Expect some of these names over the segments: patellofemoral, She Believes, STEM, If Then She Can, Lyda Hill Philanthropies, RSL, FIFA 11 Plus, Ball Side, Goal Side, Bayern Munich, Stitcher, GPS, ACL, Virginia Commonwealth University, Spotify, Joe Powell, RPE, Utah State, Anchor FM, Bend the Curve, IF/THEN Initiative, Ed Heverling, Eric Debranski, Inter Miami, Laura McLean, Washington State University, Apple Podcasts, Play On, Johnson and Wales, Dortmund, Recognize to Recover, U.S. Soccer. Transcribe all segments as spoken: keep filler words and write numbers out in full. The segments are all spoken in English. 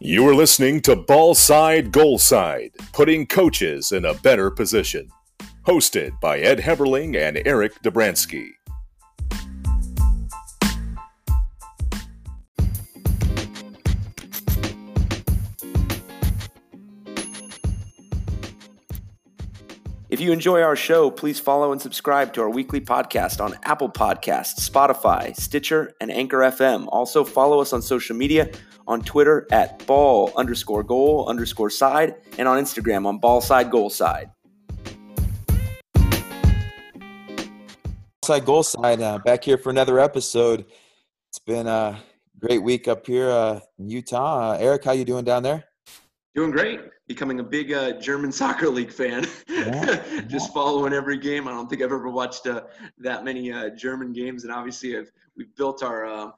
You are listening to Ball Side, Goal Side, putting coaches in a better position. Hosted by Ed Heverling and Eric Debranski. If you enjoy our show, please follow and subscribe to our weekly podcast on Apple Podcasts, Spotify, Stitcher, and Anchor F M. Also, follow us on social media on Twitter at ball underscore goal underscore side and on Instagram on Ball Side, Goal Side. Ball Side, Goal Side, uh, back here for another episode. It's been a great week up here uh, in Utah. Uh, Eric, how you doing down there? Doing great. Becoming a big uh, German soccer league fan. Yeah, yeah. Just following every game. I don't think I've ever watched uh, that many uh, German games, and obviously I've, we've built our, uh,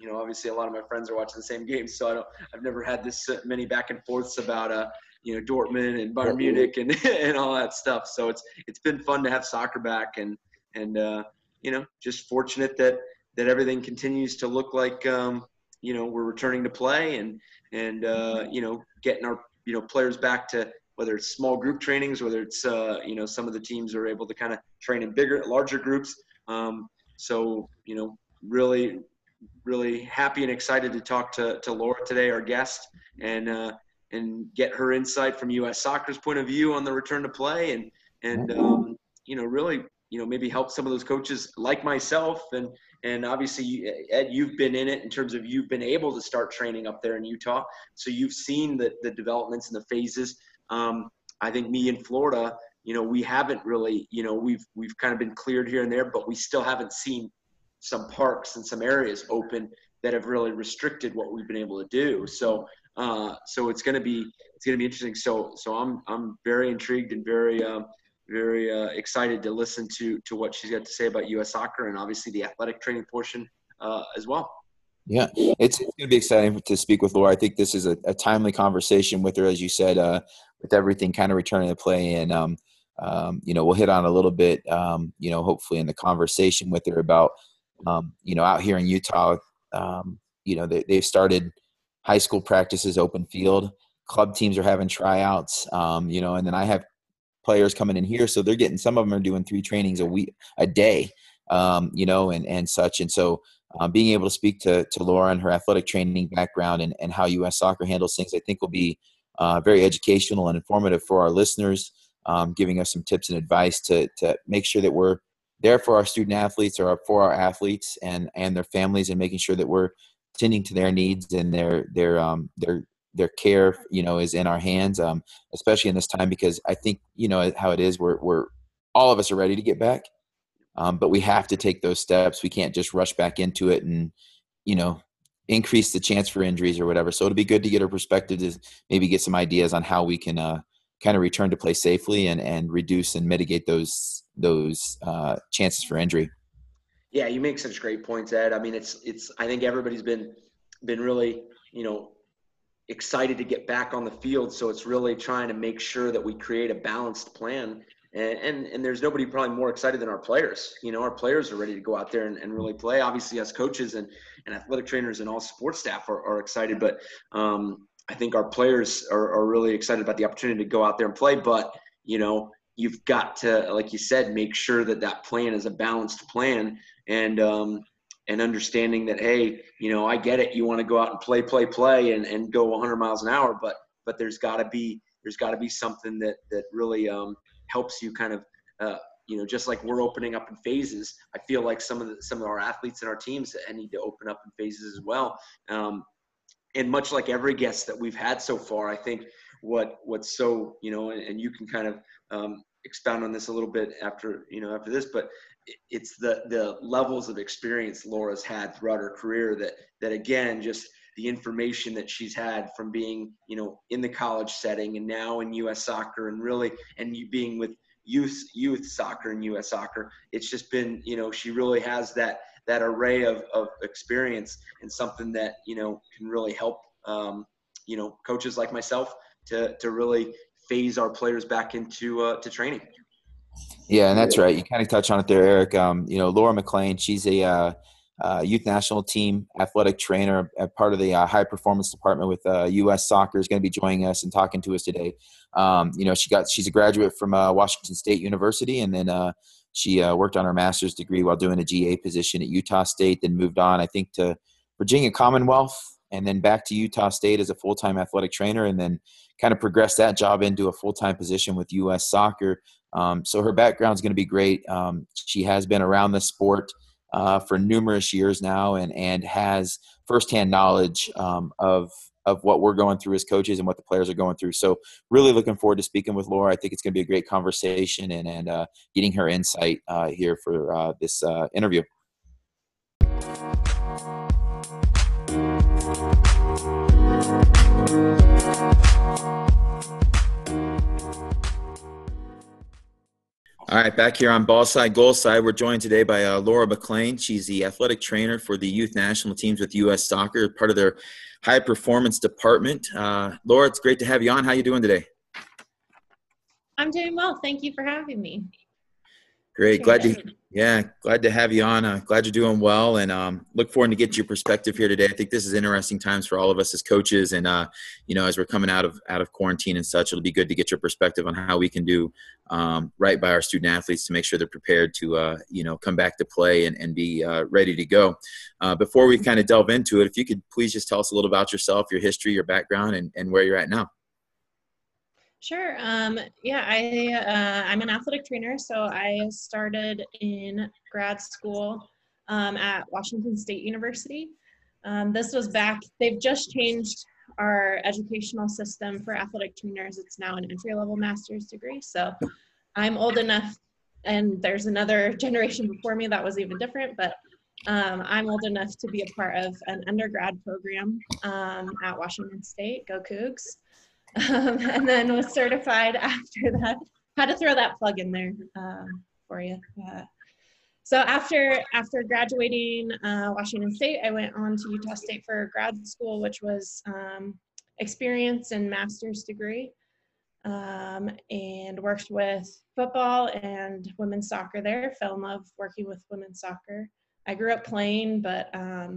you know, obviously a lot of my friends are watching the same games, so I don't, I've never had this uh, many back and forths about, uh, you know, Dortmund and Bayern Munich and and all that stuff. So it's it's been fun to have soccer back, and and uh, you know, just fortunate that that everything continues to look like. Um, You know, we're returning to play and, and uh, you know, getting our, you know, players back to whether it's small group trainings, whether it's, uh, you know, some of the teams are able to kind of train in bigger, larger groups. Um, so, you know, really, really happy and excited to talk to, to Laura today, our guest, and uh, and get her insight from U S Soccer's point of view on the return to play and, and um, you know, really, you know, maybe help some of those coaches like myself and, And obviously, Ed, you've been in it in terms of you've been able to start training up there in Utah. So you've seen the, the developments and the phases. Um, I think me in Florida, you know, we haven't really, you know, we've we've kind of been cleared here and there, but we still haven't seen some parks and some areas open that have really restricted what we've been able to do. So uh, so it's gonna be it's gonna be interesting. So so I'm I'm very intrigued and very. Um, Very uh, excited to listen to to what she's got to say about U S Soccer and obviously the athletic training portion uh, as well. Yeah, it's, it's going to be exciting to speak with Laura. I think this is a, a timely conversation with her, as you said, uh, with everything kind of returning to play. And, um, um, you know, we'll hit on a little bit, um, you know, hopefully in the conversation with her about, um, you know, out here in Utah, um, you know, they, they've started high school practices, open field. Club teams are having tryouts, um, you know, and then I have players coming in here, so they're getting, some of them are doing three trainings a week, a day, um, you know, and and such. And so, um, being able to speak to to Laura and her athletic training background and and how U S Soccer handles things, I think will be uh, very educational and informative for our listeners, um, giving us some tips and advice to to make sure that we're there for our student athletes or for our athletes and and their families, and making sure that we're tending to their needs and their their um, their their care, you know, is in our hands, um, especially in this time, because I think, you know, how it is, we're, we're all of us are ready to get back, um, but we have to take those steps. We can't just rush back into it and, you know, increase the chance for injuries or whatever. So it'll be good to get her perspective, to maybe get some ideas on how we can uh, kind of return to play safely and, and reduce and mitigate those, those uh, chances for injury. Yeah. You make such great points, Ed. I mean, it's, it's, I think everybody's been, been really, you know, excited to get back on the field. So it's really trying to make sure that we create a balanced plan. And and, and there's nobody probably more excited than our players. You know, our players are ready to go out there and, and really play. Obviously, us coaches and, and athletic trainers and all sports staff are, are excited. But um, I think our players are, are really excited about the opportunity to go out there and play. But, you know, you've got to, like you said, make sure that that plan is a balanced plan. And, um, and understanding that, hey, you know, I get it. You want to go out and play, play, play and, and go one hundred miles an hour. But but there's got to be there's got to be something that, that really um, helps you kind of, uh, you know, just like we're opening up in phases. I feel like some of the, some of our athletes and our teams need to open up in phases as well. Um, and much like every guest that we've had so far, I think what what's so, you know, and, and you can kind of um, expound on this a little bit after, you know, after this, but it's the, the levels of experience Laura's had throughout her career that, that again, just the information that she's had from being, you know, in the college setting and now in U S Soccer and really, and you being with youth, youth soccer and U S Soccer, it's just been, you know, she really has that, that array of, of experience and something that, you know, can really help, um, you know, coaches like myself to, to really phase our players back into, uh, to training. Yeah, and that's right. You kind of touch on it there, Eric. Um, you know, Laura McLean, she's a uh, uh, youth national team athletic trainer at part of the uh, high performance department with uh, U S Soccer, is going to be joining us and talking to us today. Um, you know, she got she's a graduate from uh, Washington State University, and then uh, she uh, worked on her master's degree while doing a G A position at Utah State, then moved on, I think, to Virginia Commonwealth, and then back to Utah State as a full-time athletic trainer, and then kind of progressed that job into a full-time position with U S Soccer. Um, so her background is going to be great. Um, she has been around the sport uh, for numerous years now, and and has firsthand knowledge um, of of what we're going through as coaches and what the players are going through. So really looking forward to speaking with Laura. I think it's going to be a great conversation, and and uh, getting her insight uh, here for uh, this uh, interview. All right, back here on Ball Side, Goal Side, we're joined today by uh, Laura McLean. She's the athletic trainer for the youth national teams with U S Soccer, part of their high performance department. Uh, Laura, it's great to have you on. How are you doing today? I'm doing well. Thank you for having me. Great. Glad to, yeah, glad to have you on. Uh, glad you're doing well, and um, look forward to get your perspective here today. I think this is interesting times for all of us as coaches, and uh, you know, as we're coming out of out of quarantine and such, it'll be good to get your perspective on how we can do Um, right by our student athletes to make sure they're prepared to, uh, you know, come back to play and, and be uh, ready to go. Uh, before we kind of delve into it, if you could please just tell us a little about yourself, your history, your background, and, and where you're at now. Sure. Um, yeah, I, uh, I'm an athletic trainer. So I started in grad school um, at Washington State University. Um, this was back, they've just changed our educational system for athletic trainers. It's now an entry-level master's degree. So I'm old enough, and there's another generation before me that was even different, but um, I'm old enough to be a part of an undergrad program um, at Washington State, go Cougs, um, and then was certified after that. Had to throw that plug in there um, for you. Uh, So after after graduating uh, Washington State, I went on to Utah State for grad school, which was um, experience and master's degree, um, and worked with football and women's soccer there. Fell in love working with women's soccer. I grew up playing, but um,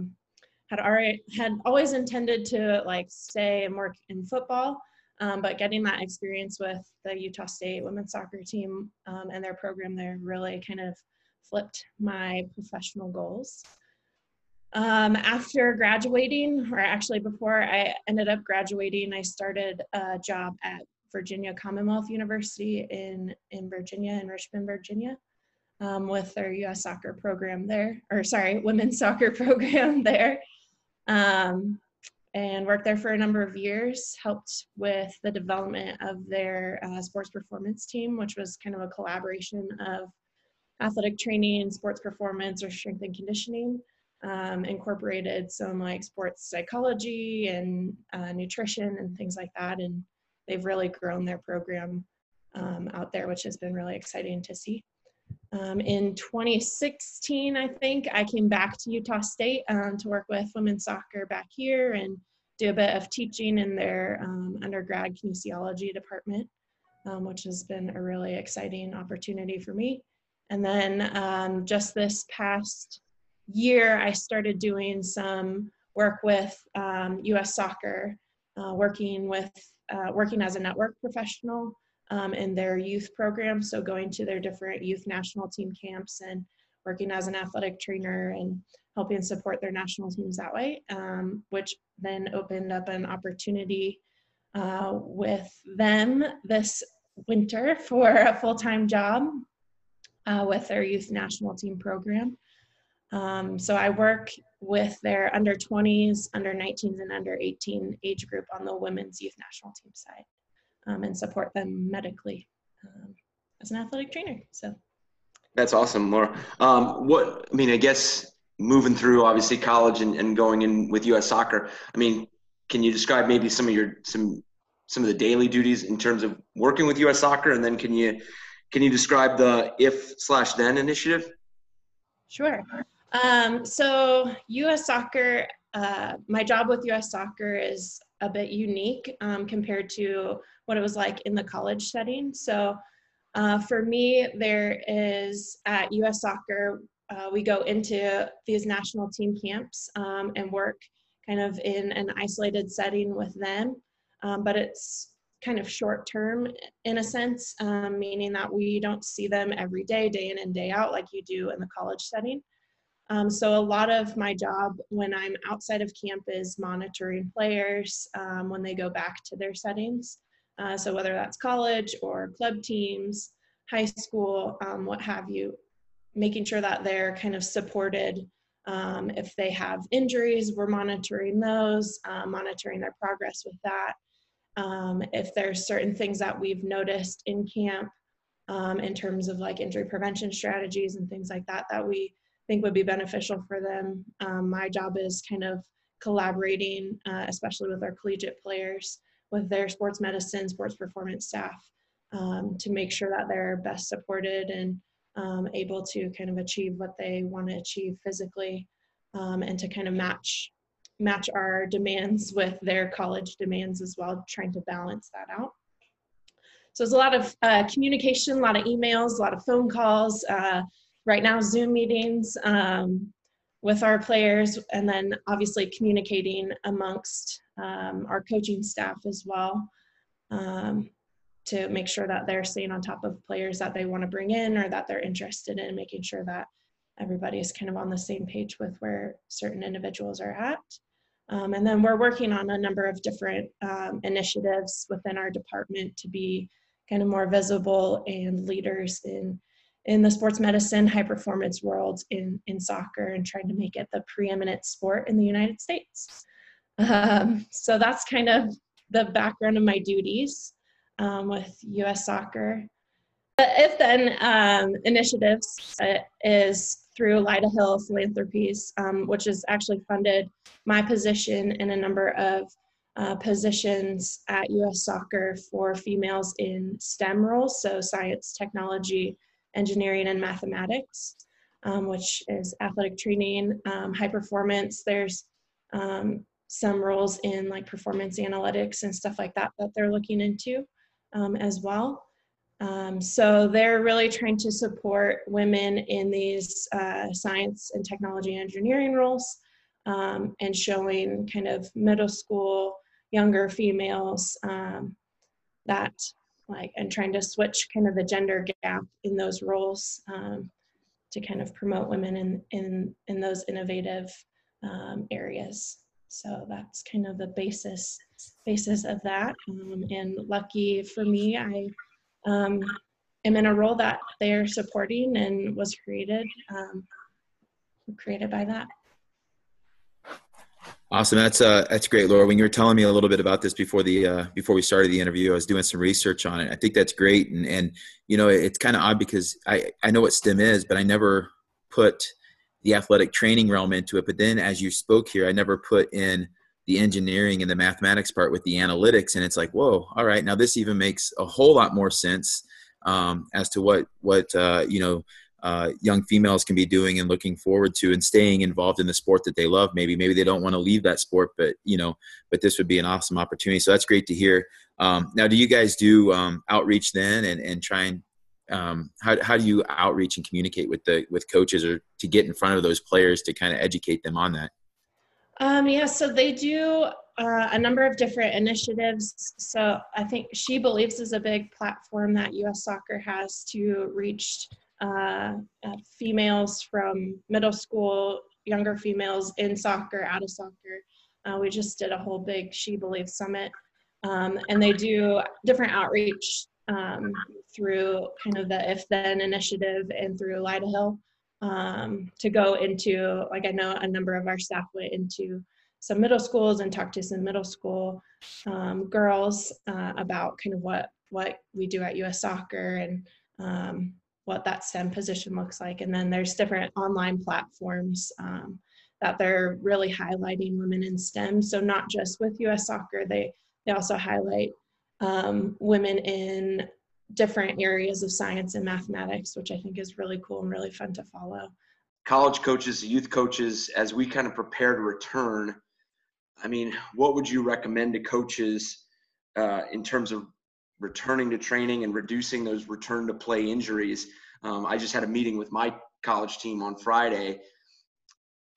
had already had always intended to like stay and work in football. Um, but getting that experience with the Utah State women's soccer team um, and their program there really kind of flipped my professional goals. Um, after graduating, or actually before I ended up graduating, I started a job at Virginia Commonwealth University in, in Virginia, in Richmond, Virginia, um, with their U S soccer program there, or sorry, women's soccer program there, um, and worked there for a number of years, helped with the development of their uh, sports performance team, which was kind of a collaboration of athletic training, sports performance, or strength and conditioning, um, incorporated some like sports psychology and uh, nutrition and things like that. And they've really grown their program um, out there, which has been really exciting to see. Um, in twenty sixteen, I think, I came back to Utah State um, to work with women's soccer back here and do a bit of teaching in their um, undergrad kinesiology department, um, which has been a really exciting opportunity for me. And then um, just this past year, I started doing some work with um, U S Soccer, uh, working with uh, working as a network professional um, in their youth program. So going to their different youth national team camps and working as an athletic trainer and helping support their national teams that way, um, which then opened up an opportunity uh, with them this winter for a full-time job Uh, with their youth national team program. Um, so I work with their under twenties, under nineteens, and under eighteen age group on the women's youth national team side, um, and support them medically um, as an athletic trainer. So that's awesome, Laura. Um, what I mean, I guess moving through obviously college and, and going in with U S Soccer. I mean, can you describe maybe some of your some some of the daily duties in terms of working with U S Soccer, and then can you Can you describe the If slash Then initiative? Sure. Um, so U S Soccer, uh, my job with U S Soccer is a bit unique um, compared to what it was like in the college setting. So uh, for me, there is at U S Soccer, uh, we go into these national team camps um, and work kind of in an isolated setting with them. Um, but it's kind of short term in a sense, um, meaning that we don't see them every day, day in and day out, like you do in the college setting. Um, so a lot of my job when I'm outside of camp is monitoring players um, when they go back to their settings. Uh, so whether that's college or club teams, high school, um, what have you, making sure that they're kind of supported. Um, if they have injuries, we're monitoring those, uh, monitoring their progress with that. Um, if there's certain things that we've noticed in camp um, in terms of like injury prevention strategies and things like that, that we think would be beneficial for them. Um, my job is kind of collaborating, uh, especially with our collegiate players, with their sports medicine, sports performance staff, um, to make sure that they're best supported and um, able to kind of achieve what they want to achieve physically, um, and to kind of match match our demands with their college demands as well, trying to balance that out. So there's a lot of uh, communication, a lot of emails, a lot of phone calls, uh, right now, Zoom meetings um, with our players, and then obviously communicating amongst um, our coaching staff as well um, to make sure that they're staying on top of players that they want to bring in or that they're interested in, making sure that everybody is kind of on the same page with where certain individuals are at. Um, and then we're working on a number of different um, initiatives within our department to be kind of more visible and leaders in in the sports medicine, high performance world in, in soccer, and trying to make it the preeminent sport in the United States. Um, so that's kind of the background of my duties um, with U S Soccer. The If Then um, initiatives uh, is through Lyda Hill Philanthropies, um, which has actually funded my position and a number of uh, positions at U S Soccer for females in STEM roles, so science, technology, engineering, and mathematics, um, which is athletic training, um, high performance. There's um, some roles in like performance analytics and stuff like that that they're looking into um, as well. Um, so they're really trying to support women in these uh, science and technology and engineering roles, um, and showing kind of middle school, younger females um, that like, and trying to switch kind of the gender gap in those roles um, to kind of promote women in, in, in those innovative um, areas. So that's kind of the basis, basis of that. Um, and lucky for me, I um, am in a role that they're supporting and was created, um, created by that. Awesome. That's uh, that's great, Laura. When you were telling me a little bit about this before the uh, before we started the interview, I was doing some research on it. I think that's great, and and you know, it's kind of odd because I, I know what STEM is, but I never put the athletic training realm into it. But then, as you spoke here, I never put in the engineering and the mathematics part with the analytics, and it's like, whoa, all right, now this even makes a whole lot more sense um, as to what what uh, you know. Uh, young females can be doing and looking forward to and staying involved in the sport that they love. Maybe, maybe they don't want to leave that sport, but you know, but this would be an awesome opportunity. So that's great to hear. Um, now, do you guys do um, outreach then and, and try and um, how, how do you outreach and communicate with the, with coaches or to get in front of those players to kind of educate them on that? Um, yeah. So they do uh, a number of different initiatives. So I think She Believes is a big platform that U S Soccer has to reach Uh, uh, females from middle school, younger females in soccer, out of soccer. Uh, we just did a whole big She Believes Summit. Um, and they do different outreach um, through kind of the If Then initiative and through Lyda Hill um, to go into, like I know a number of our staff went into some middle schools and talked to some middle school um, girls uh, about kind of what, what we do at U S Soccer and um, what that STEM position looks like. And then there's different online platforms um, that they're really highlighting women in STEM. So not just with U S Soccer, they, they also highlight um, women in different areas of science and mathematics, which I think is really cool and really fun to follow. College coaches, youth coaches, as we kind of prepare to return, I mean, what would you recommend to coaches uh, in terms of returning to training and reducing those return to play injuries? Um, I just had a meeting with my college team on Friday,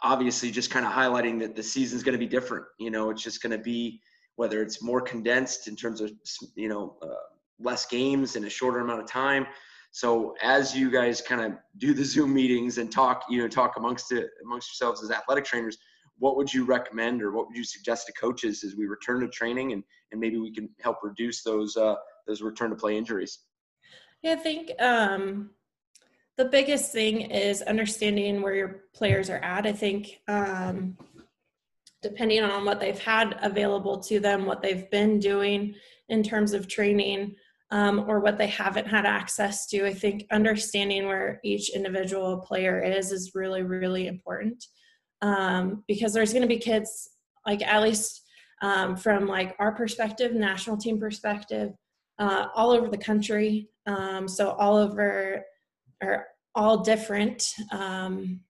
obviously just kind of highlighting that the season's going to be different. You know, it's just going to be, whether it's more condensed in terms of, you know, uh, less games in a shorter amount of time. So as you guys kind of do the Zoom meetings and talk, you know, talk amongst it, amongst yourselves as athletic trainers, what would you recommend or what would you suggest to coaches as we return to training, and, and maybe we can help reduce those, uh, those return to play injuries? Yeah, I think um, the biggest thing is understanding where your players are at. I think um, depending on what they've had available to them, what they've been doing in terms of training, Um, or what they haven't had access to. I think understanding where each individual player is is really, really important, um, because there's going to be kids, like at least um, from like our perspective, national team perspective, uh, all over the country. Um, so all over, or all different um,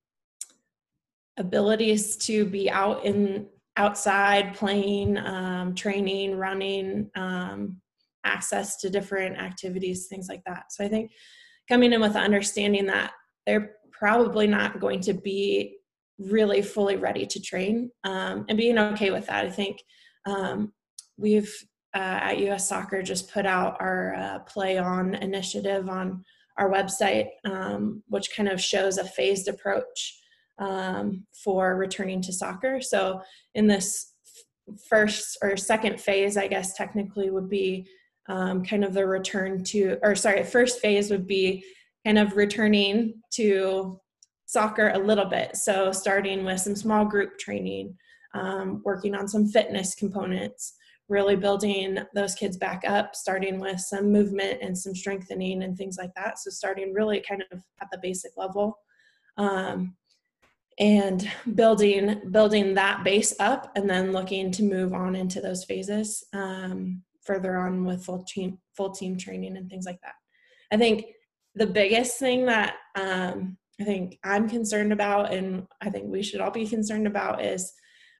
abilities to be out in outside playing, um, training, running, um, access to different activities, things like that. So I think coming in with the understanding that they're probably not going to be really fully ready to train, um, and being okay with that. I think um, we've uh, at U S Soccer just put out our uh, Play On initiative on our website, um, which kind of shows a phased approach um, for returning to soccer. So in this first or second phase, I guess technically would be Um, kind of the return to, or sorry, first phase would be kind of returning to soccer a little bit. So starting with some small group training, um, working on some fitness components, really building those kids back up, starting with some movement and some strengthening and things like that. So starting really kind of at the basic level, um, and building, building that base up, and then looking to move on into those phases. Um, further on with full team, full team training and things like that. I think the biggest thing that um, I think I'm concerned about, and I think we should all be concerned about, is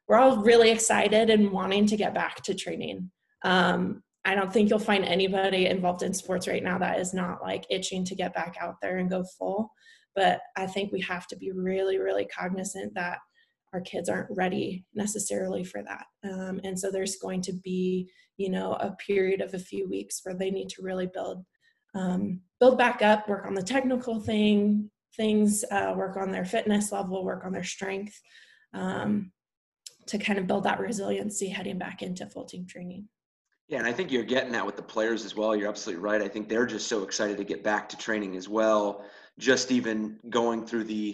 we're all really excited and wanting to get back to training. Um, I don't think you'll find anybody involved in sports right now that is not like itching to get back out there and go full. But I think we have to be really, really cognizant that our kids aren't ready necessarily for that. Um, and so there's going to be, you know, a period of a few weeks where they need to really build, um, build back up, work on the technical thing, things, uh, work on their fitness level, work on their strength, um, to kind of build that resiliency heading back into full team training. Yeah. And I think you're getting that with the players as well. You're absolutely right. I think they're just so excited to get back to training as well. Just even going through the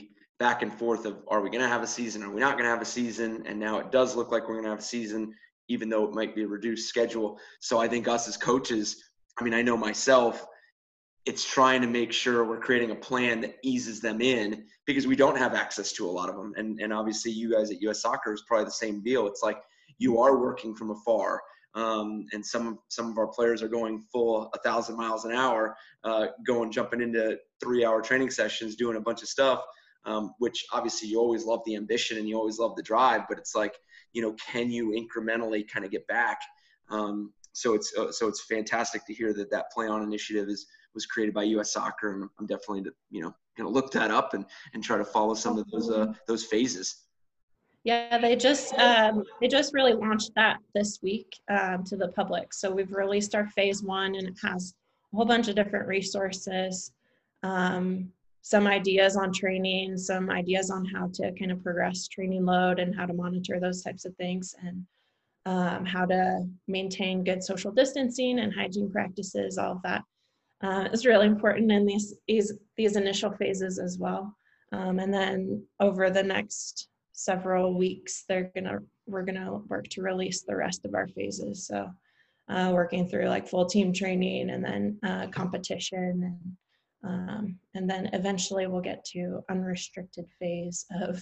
back and forth of, are we going to have a season? Are we not going to have a season? And now it does look like we're going to have a season, even though it might be a reduced schedule. So I think us as coaches, I mean, I know myself, it's trying to make sure we're creating a plan that eases them in, because we don't have access to a lot of them. And, and obviously you guys at U S Soccer is probably the same deal. It's like you are working from afar. Um, and some, some of our players are going full a thousand miles an hour, uh, going, jumping into three hour training sessions, doing a bunch of stuff. Um, which obviously you always love the ambition and you always love the drive, but it's like, you know, can you incrementally kind of get back? Um, so it's, uh, so it's fantastic to hear that that Play On initiative is, was created by U S Soccer. And I'm definitely, you know, going to look that up and, and try to follow some of those, uh, those phases. Yeah, they just, um, they just really launched that this week, um, to the public. So we've released our phase one, and it has a whole bunch of different resources, um, some ideas on training, some ideas on how to kind of progress training load and how to monitor those types of things, and um, how to maintain good social distancing and hygiene practices, all of that uh, is really important in these, these, these initial phases as well. Um, and then over the next several weeks, they're gonna, we're gonna work to release the rest of our phases. So uh, working through like full team training, and then uh, competition, and Um, and then eventually we'll get to unrestricted phase of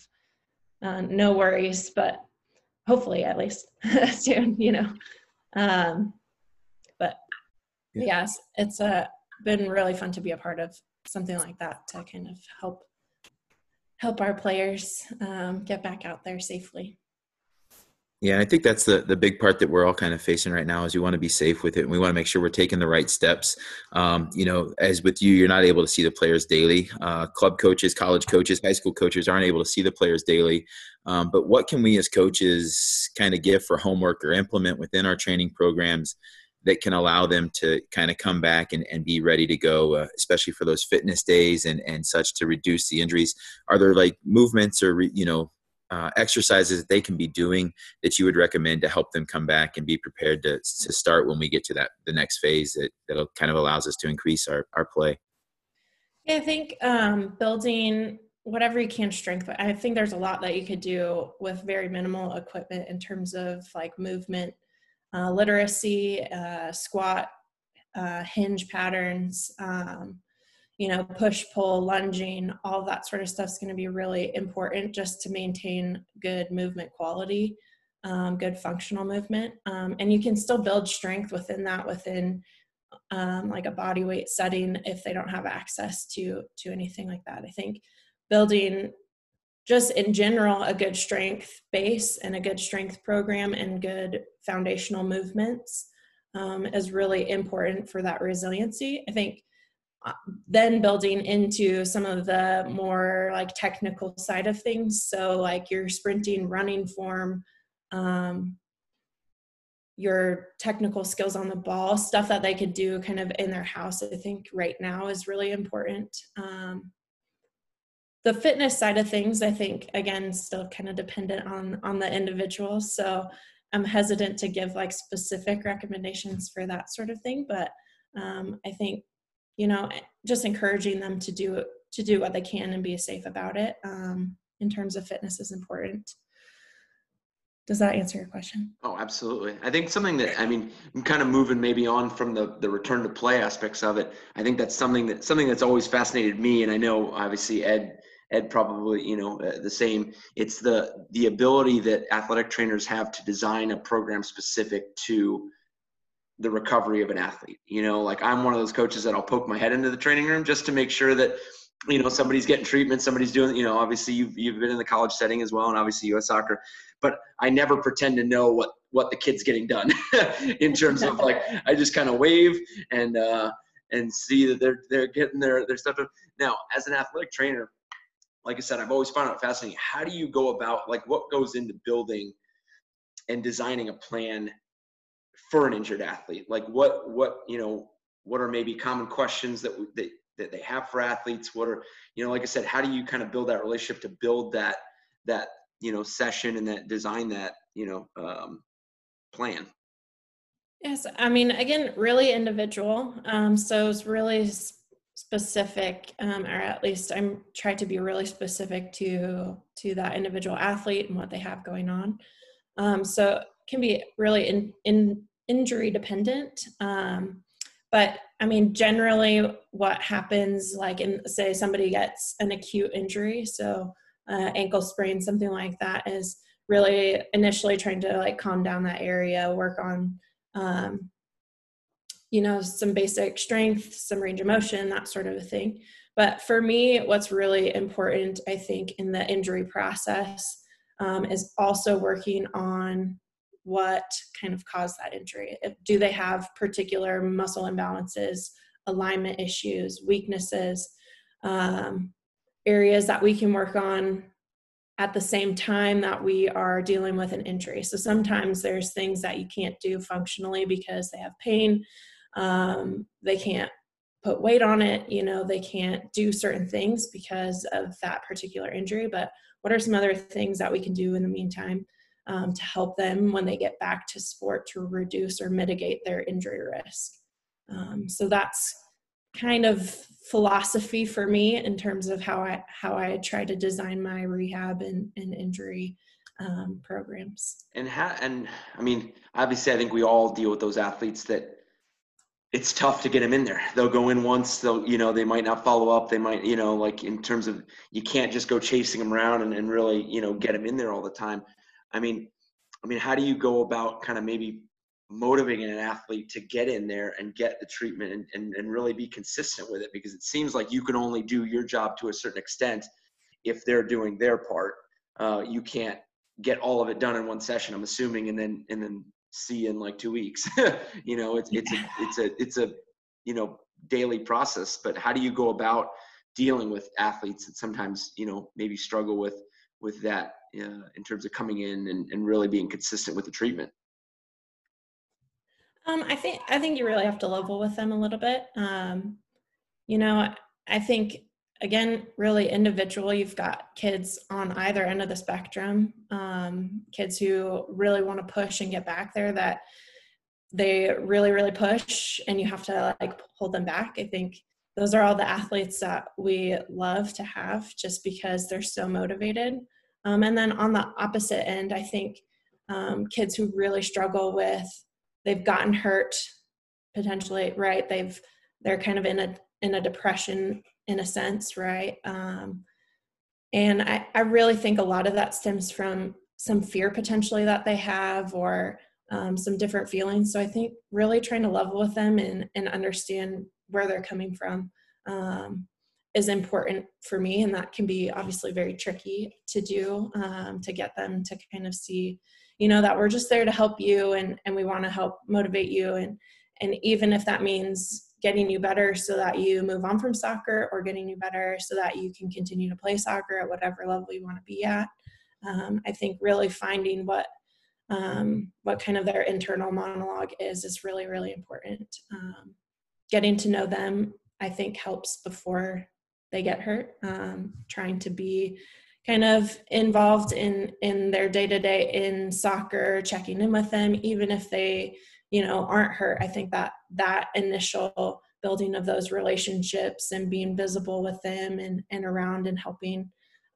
uh, no worries, but hopefully at least soon, you know. Um, but yeah. yes, it's uh, been really fun to be a part of something like that, to kind of help help our players um, get back out there safely. Yeah, I think that's the, the big part that we're all kind of facing right now is we want to be safe with it. And we want to make sure we're taking the right steps. Um, you know, as with you, you're not able to see the players daily. Uh, club coaches, college coaches, high school coaches aren't able to see the players daily. Um, but what can we as coaches kind of give for homework or implement within our training programs that can allow them to kind of come back and, and be ready to go, uh, especially for those fitness days and, and such to reduce the injuries? Are there like movements or, you know, Uh, exercises that they can be doing that you would recommend to help them come back and be prepared to to start when we get to that the next phase that that'll kind of allows us to increase our, our play? I think um, building whatever you can strength. I think there's a lot that you could do with very minimal equipment in terms of like movement, uh, literacy, uh, squat, uh, hinge patterns, um, you know, push, pull, lunging, all that sort of stuff is going to be really important just to maintain good movement quality, um, good functional movement. Um, and you can still build strength within that, within um, like a body weight setting if they don't have access to to anything like that. I think building just in general a good strength base and a good strength program and good foundational movements um, is really important for that resiliency. I think then building into some of the more like technical side of things. So like your sprinting, running form, um, your technical skills on the ball, stuff that they could do kind of in their house, I think right now is really important. Um, the fitness side of things, I think, again, still kind of dependent on, on the individual. So I'm hesitant to give like specific recommendations for that sort of thing. But um, I think, you know, just encouraging them to do to do what they can and be safe about it um, in terms of fitness is important. Does that answer your question? Oh, absolutely. I think something that, I mean, I'm kind of moving maybe on from the, the return to play aspects of it. I think that's something that something that's always fascinated me. And I know obviously Ed, Ed probably, you know, uh, the same. It's the, the ability that athletic trainers have to design a program specific to the recovery of an athlete. You know, like I'm one of those coaches that I'll poke my head into the training room just to make sure that, you know, somebody's getting treatment, somebody's doing, you know, obviously you've, you've been in the college setting as well. And obviously U S Soccer, but I never pretend to know what, what the kid's getting done in terms of like, I just kind of wave and, uh, and see that they're, they're getting their, their stuff done. Now, as an athletic trainer, like I said, I've always found it fascinating. How do you go about like what goes into building and designing a plan for an injured athlete? Like what, what, you know, what are maybe common questions that, that, that they have for athletes? What are, you know, like I said, how do you kind of build that relationship to build that, that, you know, session and that design that, you know, um, plan? Yes. I mean, again, really individual. Um, so it's really specific, um, or at least I'm trying to be really specific to, to that individual athlete and what they have going on. Um, so can be really in, in injury dependent. Um, but I mean, generally what happens, like in say somebody gets an acute injury, so uh, ankle sprain, something like that, is really initially trying to like calm down that area, work on, um, you know, some basic strength, some range of motion, that sort of a thing. But for me, what's really important, I think, in the injury process um, is also working on what kind of caused that injury. Do they have particular muscle imbalances, alignment issues, weaknesses, um, areas that we can work on at the same time that we are dealing with an injury? So sometimes there's things that you can't do functionally because they have pain, um, they can't put weight on it, you know, they can't do certain things because of that particular injury. But what are some other things that we can do in the meantime Um, to help them when they get back to sport to reduce or mitigate their injury risk? Um, so that's kind of philosophy for me in terms of how I how I try to design my rehab and, and injury um, programs. And how, and I mean, obviously, I think we all deal with those athletes that it's tough to get them in there. They'll go in once, they'll, you know, they might not follow up. They might, you know, like in terms of you can't just go chasing them around and, and really, you know, get them in there all the time. I mean, I mean, how do you go about kind of maybe motivating an athlete to get in there and get the treatment and, and, and really be consistent with it? Because it seems like you can only do your job to a certain extent if they're doing their part. Uh, you can't get all of it done in one session, I'm assuming, and then and then see you in like two weeks. you know, it's it's a, it's a it's a you know daily process. But how do you go about dealing with athletes that sometimes you know maybe struggle with with that uh, in terms of coming in and, and really being consistent with the treatment? Um, I think I think you really have to level with them a little bit. Um, you know, I think. Again, really individual. You've got kids on either end of the spectrum, um, kids who really want to push and get back there, that they really, really push, and you have to like hold them back. I think those are all the athletes that we love to have just because they're so motivated. Um, and then on the opposite end, I think um, kids who really struggle with, they've gotten hurt potentially, right? They've, they're kind of in a, in a depression in a sense, right? Um, and I, I really think a lot of that stems from some fear potentially that they have, or um, some different feelings. So I think really trying to level with them and, and understand where they're coming from um, is important for me. And that can be obviously very tricky to do, um, to get them to kind of see, you know, that we're just there to help you, and, and we want to help motivate you. And, and even if that means getting you better so that you move on from soccer, or getting you better so that you can continue to play soccer at whatever level you want to be at. Um, I think really finding what um, what kind of their internal monologue is is really, really important. Um, getting to know them, I think, helps before they get hurt. Um, trying to be kind of involved in, in their day-to-day in soccer, checking in with them, even if they you know, aren't hurt. I think that that initial building of those relationships and being visible with them and, and around and helping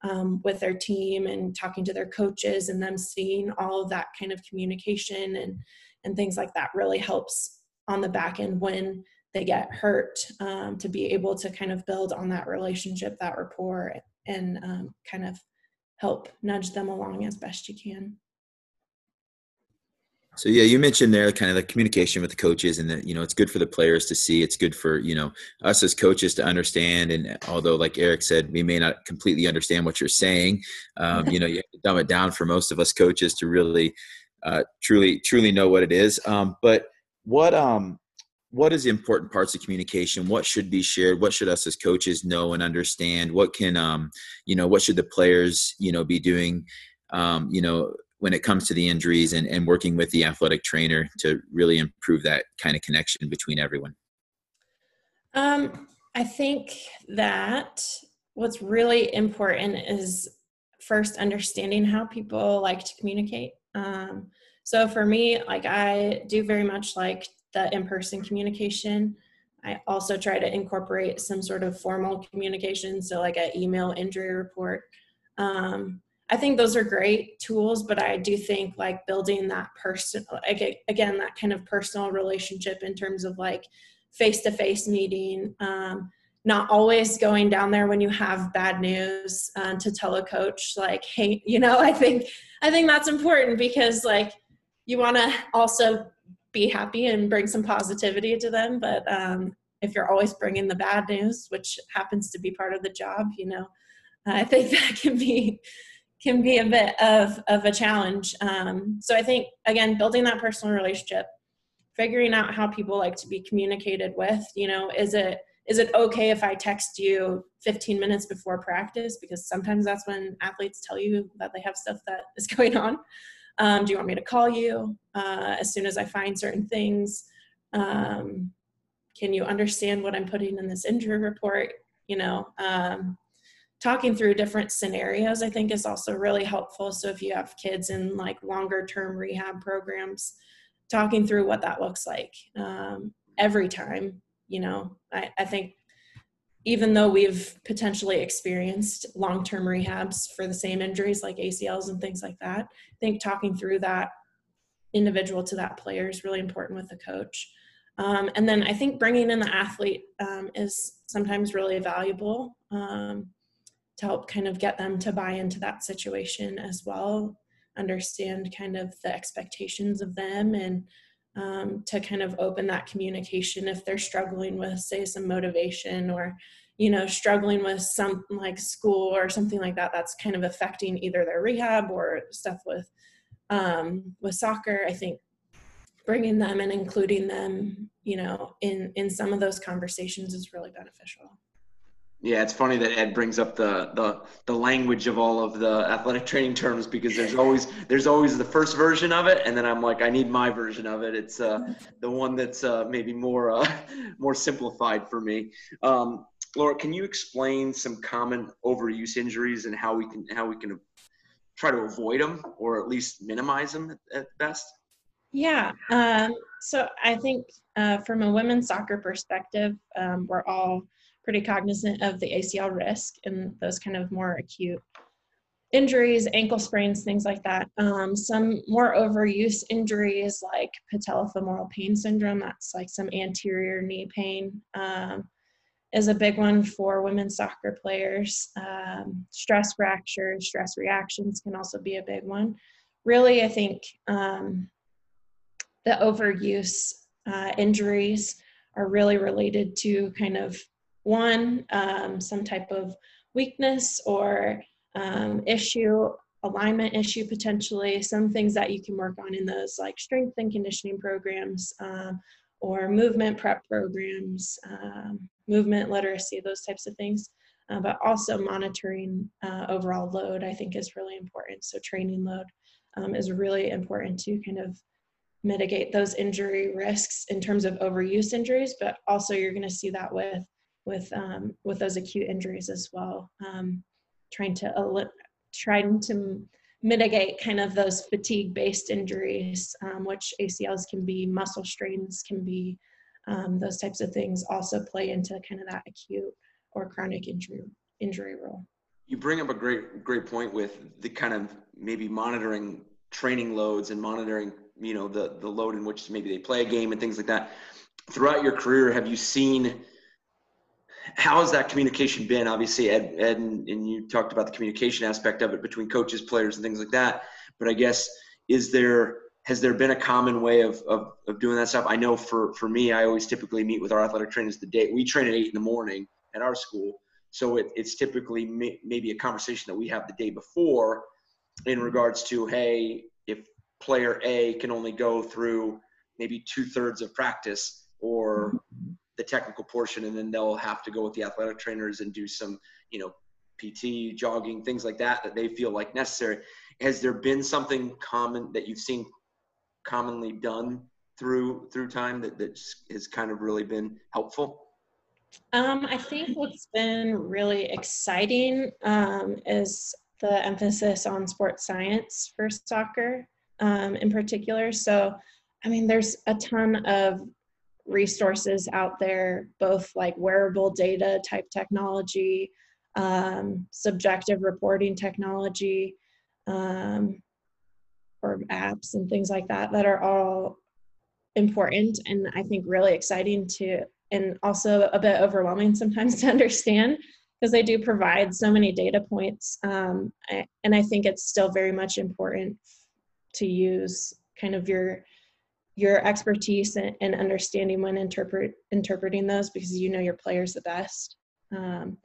um, with their team and talking to their coaches, and them seeing all of that kind of communication and, and things like that really helps on the back end when they get hurt, um, to be able to kind of build on that relationship, that rapport, and um, kind of help nudge them along as best you can. So, yeah, you mentioned there kind of the communication with the coaches, and that, you know, it's good for the players to see. It's good for, you know, us as coaches to understand. And although, like Eric said, we may not completely understand what you're saying, um, you know, you have to dumb it down for most of us coaches to really uh, truly, truly know what it is. Um, but what um, what is the important parts of communication? What should be shared? What should us as coaches know and understand? What can, um, you know, what should the players, you know, be doing, um, you know, when it comes to the injuries, and, and working with the athletic trainer to really improve that kind of connection between everyone? Um, I think that what's really important is first understanding how people like to communicate. Um, so for me, like I do very much like the in-person communication. I also try to incorporate some sort of formal communication. So like an email injury report, um, I think those are great tools, but I do think like building that person, like, again, that kind of personal relationship in terms of like face-to-face meeting, um, not always going down there when you have bad news um, to tell a coach, like, hey, you know, I think, I think that's important, because like you want to also be happy and bring some positivity to them. But um, if you're always bringing the bad news, which happens to be part of the job, you know, I think that can be, can be a bit of, of a challenge. Um, so I think, again, building that personal relationship, figuring out how people like to be communicated with, you know, is it is it okay if I text you fifteen minutes before practice? Because sometimes that's when athletes tell you that they have stuff that is going on. Um, do you want me to call you uh, as soon as I find certain things? Um, can you understand what I'm putting in this injury report? You know, um, talking through different scenarios, I think, is also really helpful. So if you have kids in like longer term rehab programs, talking through what that looks like um, every time, you know, I, I think even though we've potentially experienced long-term rehabs for the same injuries like A C Ls and things like that, I think talking through that individual to that player is really important with the coach. Um, and then I think bringing in the athlete um, is sometimes really valuable. Um, to help kind of get them to buy into that situation as well, understand kind of the expectations of them, and um, to kind of open that communication if they're struggling with, say, some motivation, or you know, struggling with some like school or something like that, that's kind of affecting either their rehab or stuff with, um, with soccer. I think bringing them and including them, you know, in, in some of those conversations is really beneficial. Yeah, it's funny that Ed brings up the, the the language of all of the athletic training terms, because there's always there's always the first version of it, and then I'm like, I need my version of it. It's uh, the one that's uh, maybe more uh, more simplified for me. Um, Laura, can you explain some common overuse injuries and how we can how we can try to avoid them, or at least minimize them at, at best? Yeah. Um, so I think uh, from a women's soccer perspective, um, we're all pretty cognizant of the A C L risk and those kind of more acute injuries, ankle sprains, things like that. Um, some more overuse injuries like patellofemoral pain syndrome, that's like some anterior knee pain, um, is a big one for women's soccer players. Um, stress fractures, stress reactions can also be a big one. Really, I think um, the overuse uh, injuries are really related to kind of one, um, some type of weakness or um, issue, alignment issue potentially, some things that you can work on in those like strength and conditioning programs uh, or movement prep programs, um, movement literacy, those types of things. Uh, but also monitoring uh, overall load, I think, is really important. So training load um, is really important to kind of mitigate those injury risks in terms of overuse injuries, but also you're going to see that with with um, with those acute injuries as well, um, trying to el- trying to mitigate kind of those fatigue-based injuries, um, which A C Ls can be, muscle strains can be, um, those types of things also play into kind of that acute or chronic injury injury role. You bring up a great great point with the kind of maybe monitoring training loads and monitoring, you know, the the load in which maybe they play a game and things like that. Throughout your career, have you seen, how has that communication been? Obviously, Ed, Ed and, and you talked about the communication aspect of it between coaches, players, and things like that. But I guess, is there has there been a common way of of, of doing that stuff? I know for, for me, I always typically meet with our athletic trainers the day. We train at eight in the morning at our school. So it, it's typically may, maybe a conversation that we have the day before in regards to, hey, if player A can only go through maybe two-thirds of practice or the technical portion, and then they'll have to go with the athletic trainers and do some, you know, P T, jogging, things like that, that they feel like necessary. Has there been something common that you've seen commonly done through, through time that, that has kind of really been helpful? Um, I think what's been really exciting um, is the emphasis on sports science for soccer um, in particular. So, I mean, there's a ton of resources out there, both like wearable data type technology, um, subjective reporting technology, um, or apps and things like that, that are all important and I think really exciting to, and also a bit overwhelming sometimes to understand, because they do provide so many data points. Um, I, and I think it's still very much important to use kind of your your expertise and understanding when interpret interpreting those, because you know your players the best. Um,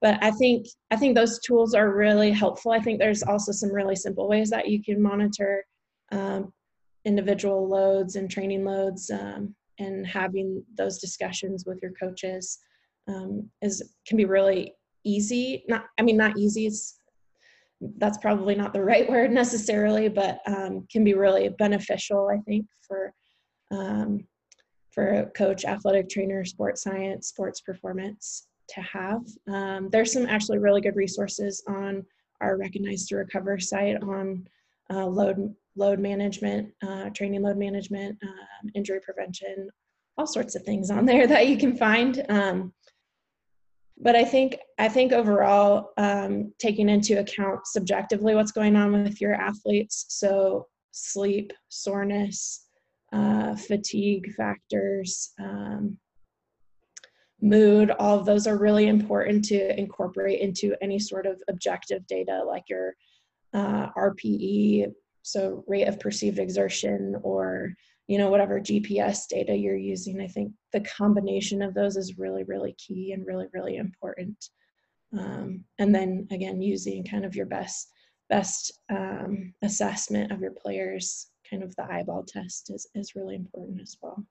but I think I think those tools are really helpful. I think there's also some really simple ways that you can monitor um, individual loads and training loads, um, and having those discussions with your coaches um, is can be really easy. Not I mean not easy. It's, that's probably not the right word necessarily, but um, can be really beneficial, I think, for um, for a coach, athletic trainer, sports science, sports performance to have. Um, there's some actually really good resources on our Recognize to Recover site on uh, load load management, uh, training load management, um, injury prevention, all sorts of things on there that you can find. Um, But I think I think overall, um, taking into account subjectively what's going on with your athletes, so sleep, soreness, uh, fatigue factors, um, mood, all of those are really important to incorporate into any sort of objective data like your uh, R P E, so rate of perceived exertion, or you know, whatever G P S data you're using. I think the combination of those is really, really key and really, really important. Um, and then again, using kind of your best best um, assessment of your players, kind of the eyeball test is, is really important as well.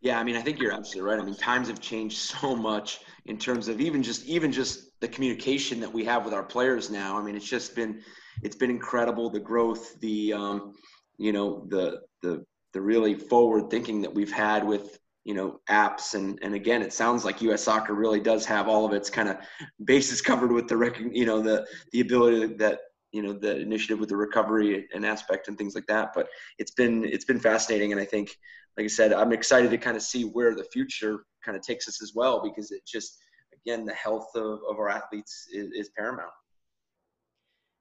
Yeah, I mean, I think you're absolutely right. I mean, times have changed so much in terms of even just even just the communication that we have with our players now. I mean, it's just been it's been incredible, the growth, the um, you know, the the the really forward thinking that we've had with, you know, apps. And, and again, it sounds like U S Soccer really does have all of its kind of bases covered with the rec- you know, the the ability that, you know, the initiative with the recovery and aspect and things like that. But it's been, it's been fascinating. And I think, like I said, I'm excited to kind of see where the future kind of takes us as well, because it just, again, the health of, of our athletes is, is paramount.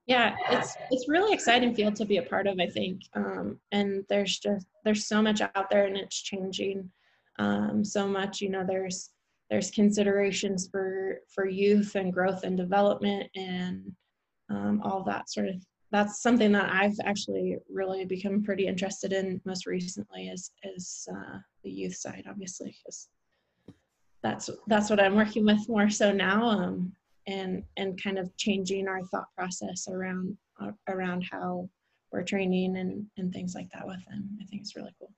Yeah. It's, it's really exciting field to be a part of, I think. Um, and there's just, there's so much out there and it's changing um, so much, you know, there's, there's considerations for, for youth and growth and development and, Um, all that sort of, that's something that I've actually really become pretty interested in most recently is, is uh, the youth side, obviously, because that's, that's what I'm working with more so now, um, and, and kind of changing our thought process around, uh, around how we're training and, and things like that with them. I think it's really cool.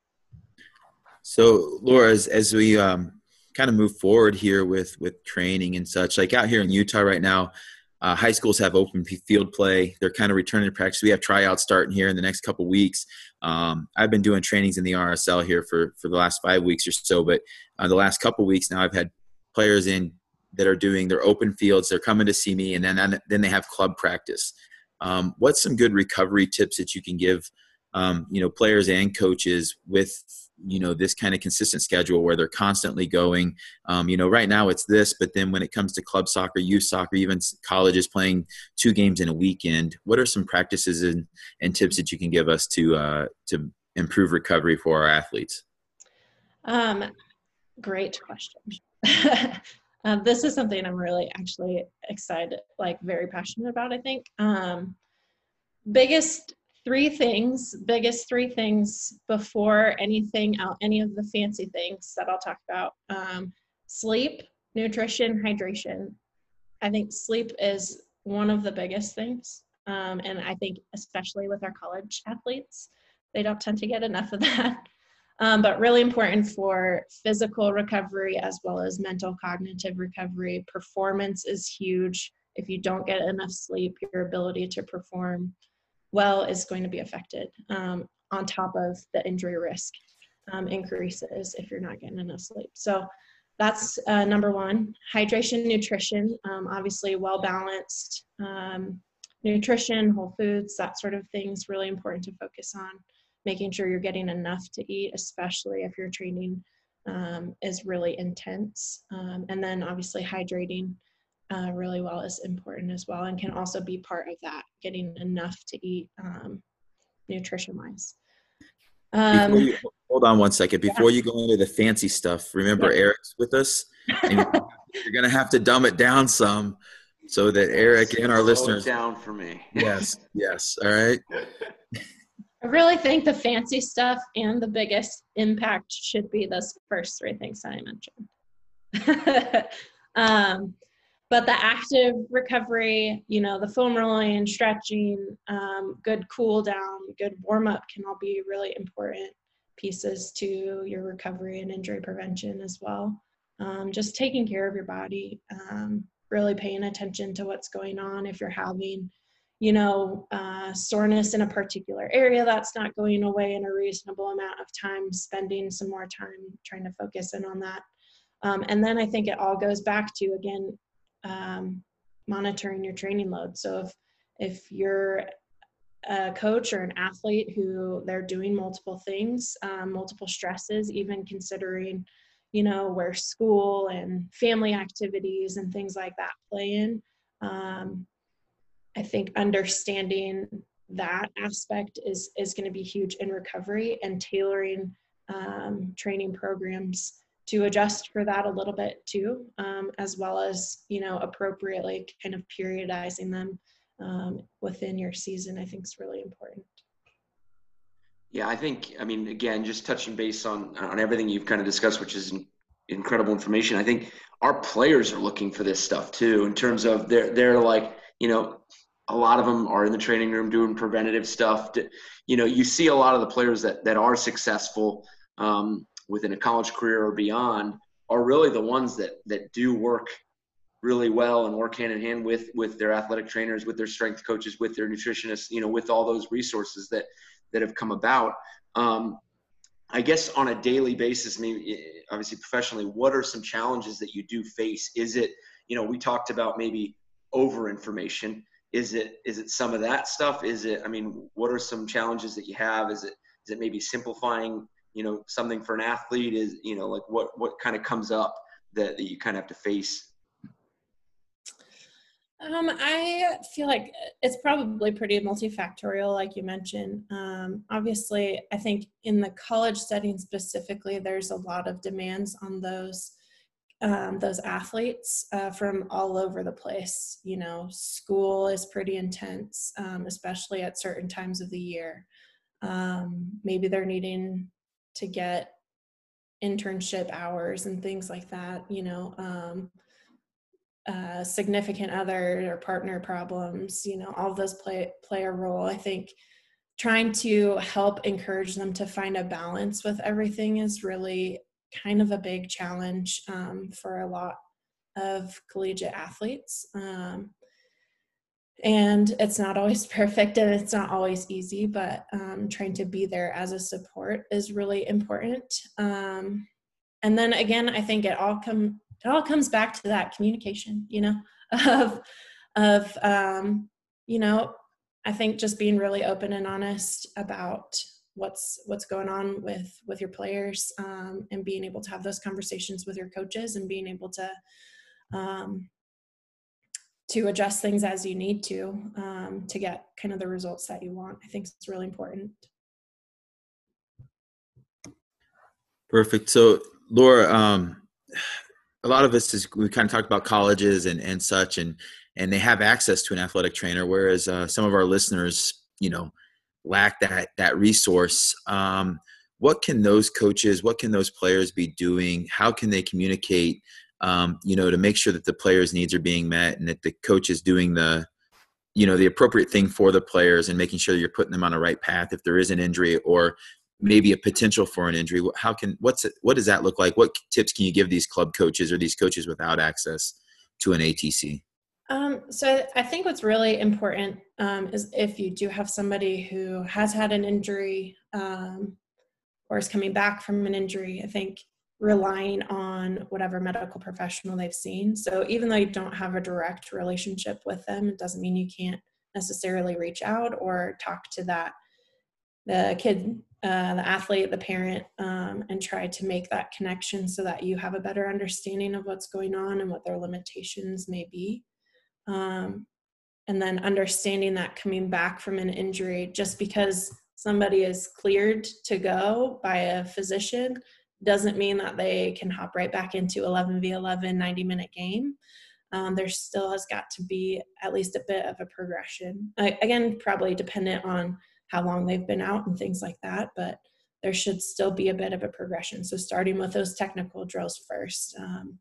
So Laura, as, as we um, kind of move forward here with, with training and such, like out here in Utah right now, Uh, high schools have open field play. They're kind of returning to practice. We have tryouts starting here in the next couple weeks. Um, I've been doing trainings in the R S L here for, for the last five weeks or so, but uh, the last couple weeks now I've had players in that are doing their open fields. They're coming to see me, and then, then they have club practice. Um, what's some good recovery tips that you can give, um, you know, players and coaches with, you know, this kind of consistent schedule where they're constantly going, um, you know, right now it's this, but then when it comes to club soccer, youth soccer, even colleges playing two games in a weekend, what are some practices and, and tips that you can give us to, uh, to improve recovery for our athletes? Um, great question. um, this is something I'm really actually excited, like very passionate about, I think. Um, biggest Three things, biggest three things before anything out, any of the fancy things that I'll talk about. Um, sleep, nutrition, hydration. I think sleep is one of the biggest things. Um, and I think especially with our college athletes, they don't tend to get enough of that. Um, but really important for physical recovery as well as mental cognitive recovery. Performance is huge. If you don't get enough sleep, your ability to perform well is going to be affected, um, on top of the injury risk um, increases if you're not getting enough sleep. So that's uh, number one. Hydration, nutrition, um, obviously well-balanced um, nutrition, whole foods, that sort of thing is really important to focus on. Making sure you're getting enough to eat, especially if your training um, is really intense. Um, and then obviously hydrating Uh, really well is important as well, and can also be part of that, getting enough to eat um, nutrition wise. Um, you, hold on one second. Before yeah. you go into the fancy stuff, remember yeah. Eric's with us. And you're going to have to dumb it down some so that Eric and our listeners. Slow it down for me. Yes. Yes. All right. I really think the fancy stuff and the biggest impact should be those first three things that I mentioned. um, But the active recovery, you know, the foam rolling, stretching, um, good cool down, good warm up can all be really important pieces to your recovery and injury prevention as well. Um, just taking care of your body, um, really paying attention to what's going on. If you're having, you know, uh, soreness in a particular area that's not going away in a reasonable amount of time, spending some more time trying to focus in on that. Um, and then I think it all goes back to, again, um, monitoring your training load. So if, if you're a coach or an athlete who they're doing multiple things, um, multiple stresses, even considering, you know, where school and family activities and things like that play in, um, I think understanding that aspect is, is going to be huge in recovery, and tailoring, um, training programs to adjust for that a little bit too, um, as well as, you know, appropriately kind of periodizing them um, within your season, I think is really important. Yeah, I think, I mean, again, just touching base on, on everything you've kind of discussed, which is in, incredible information. I think our players are looking for this stuff too, in terms of they're, they're like, you know, a lot of them are in the training room doing preventative stuff. To, you know, you see a lot of the players that, that are successful um, within a college career or beyond are really the ones that, that do work really well and work hand in hand with, with their athletic trainers, with their strength coaches, with their nutritionists, you know, with all those resources that, that have come about. Um, I guess on a daily basis, maybe obviously professionally, what are some challenges that you do face? Is it, you know, we talked about maybe over information. Is it, is it some of that stuff? Is it, I mean, what are some challenges that you have? Is it, is it maybe simplifying, you know, something for an athlete? Is, you know, like what, what kind of comes up that, that you kind of have to face? Um, I feel like it's probably pretty multifactorial, like you mentioned. Um, obviously, I think in the college setting specifically, there's a lot of demands on those um, those athletes uh, from all over the place. You know, school is pretty intense, um, especially at certain times of the year. Um, maybe they're needing to get internship hours and things like that, you know. Um, Uh, significant other or partner problems, you know, all of those play, play a role. I think trying to help encourage them to find a balance with everything is really kind of a big challenge um, for a lot of collegiate athletes. Um, and it's not always perfect and it's not always easy, but um, trying to be there as a support is really important. Um, and then again, I think it all comes It all comes back to that communication, you know, of, of, um, you know, I think just being really open and honest about what's, what's going on with, with your players, um, and being able to have those conversations with your coaches and being able to, um, to adjust things as you need to, um, to get kind of the results that you want. I think it's really important. Perfect. So Laura, um, a lot of us, is we kind of talked about colleges and, and such, and, and they have access to an athletic trainer, whereas uh, some of our listeners, you know, lack that, that resource. Um, what can those coaches, what can those players be doing? How can they communicate, um, you know, to make sure that the players' needs are being met and that the coach is doing the, you know, the appropriate thing for the players and making sure you're putting them on the right path if there is an injury or maybe a potential for an injury? How can, what's it, what does that look like? What tips can you give these club coaches or these coaches without access to an A T C? Um, so I think what's really important um, is if you do have somebody who has had an injury um, or is coming back from an injury, I think relying on whatever medical professional they've seen. So even though you don't have a direct relationship with them, it doesn't mean you can't necessarily reach out or talk to that, the kid, Uh, the athlete, the parent, um, and try to make that connection so that you have a better understanding of what's going on and what their limitations may be. Um, and then understanding that coming back from an injury, just because somebody is cleared to go by a physician doesn't mean that they can hop right back into eleven v eleven ninety minute game. Um, there still has got to be at least a bit of a progression. I, again, probably dependent on how long they've been out and things like that, but there should still be a bit of a progression. So starting with those technical drills first, um,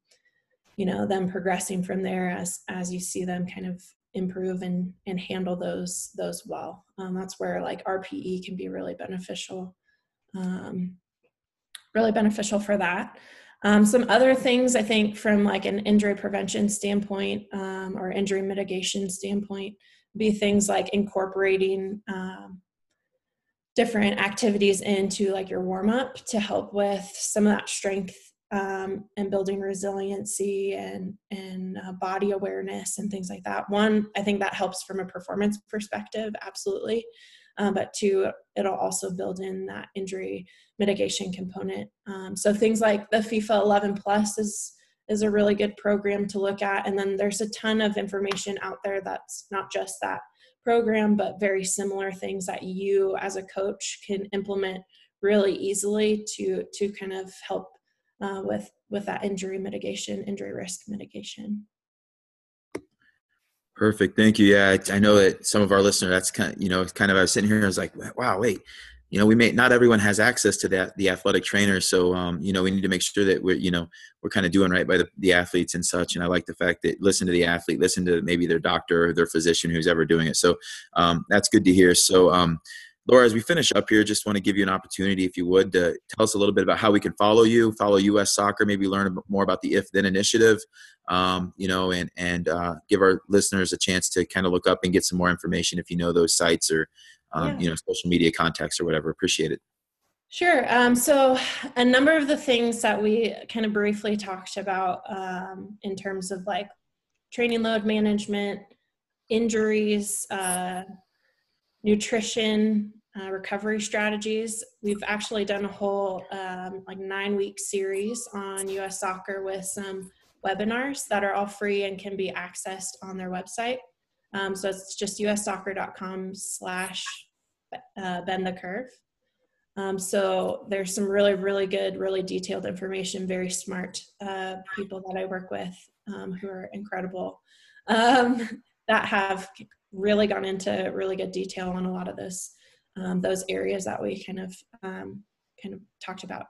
you know, then progressing from there as as you see them kind of improve and and handle those those well. Um, that's where like R P E can be really beneficial, um, really beneficial for that. Um, some other things I think from like an injury prevention standpoint um, or injury mitigation standpoint be things like incorporating um, different activities into like your warm up to help with some of that strength um, and building resiliency and, and uh, body awareness and things like that. One, I think that helps from a performance perspective, absolutely. Um, but two, it'll also build in that injury mitigation component. Um, so things like the FIFA eleven plus is, is a really good program to look at. And then there's a ton of information out there that's not just that program, but very similar things that you as a coach can implement really easily to to kind of help uh, with with that injury mitigation, injury risk mitigation. Perfect, thank you. Yeah, I, I know that some of our listeners, that's kind of, you know, kind of I was sitting here and I was like, wow, wait, you know, we may not everyone has access to that, the athletic trainer. So, um, you know, we need to make sure that we're, you know, we're kind of doing right by the, the athletes and such. And I like the fact that listen to the athlete, listen to maybe their doctor or their physician, who's ever doing it. So um, that's good to hear. So um, Laura, as we finish up here, just want to give you an opportunity, if you would, to tell us a little bit about how we can follow you, follow U S Soccer, maybe learn more about the If Then initiative, um, you know, and, and uh, give our listeners a chance to kind of look up and get some more information if you know those sites or, um, yeah. you know, social media contacts or whatever. Appreciate it. Sure. Um, so a number of the things that we kind of briefly talked about um, in terms of like training load management, injuries, uh, nutrition, Uh, recovery strategies. We've actually done a whole um, like nine week series on U S Soccer with some webinars that are all free and can be accessed on their website. Um, so it's just ussoccer.com slash bend the curve. Um, so there's some really, really good, really detailed information, very smart uh, people that I work with um, who are incredible um, that have really gone into really good detail on a lot of this. Um, those areas that we kind of um, kind of talked about.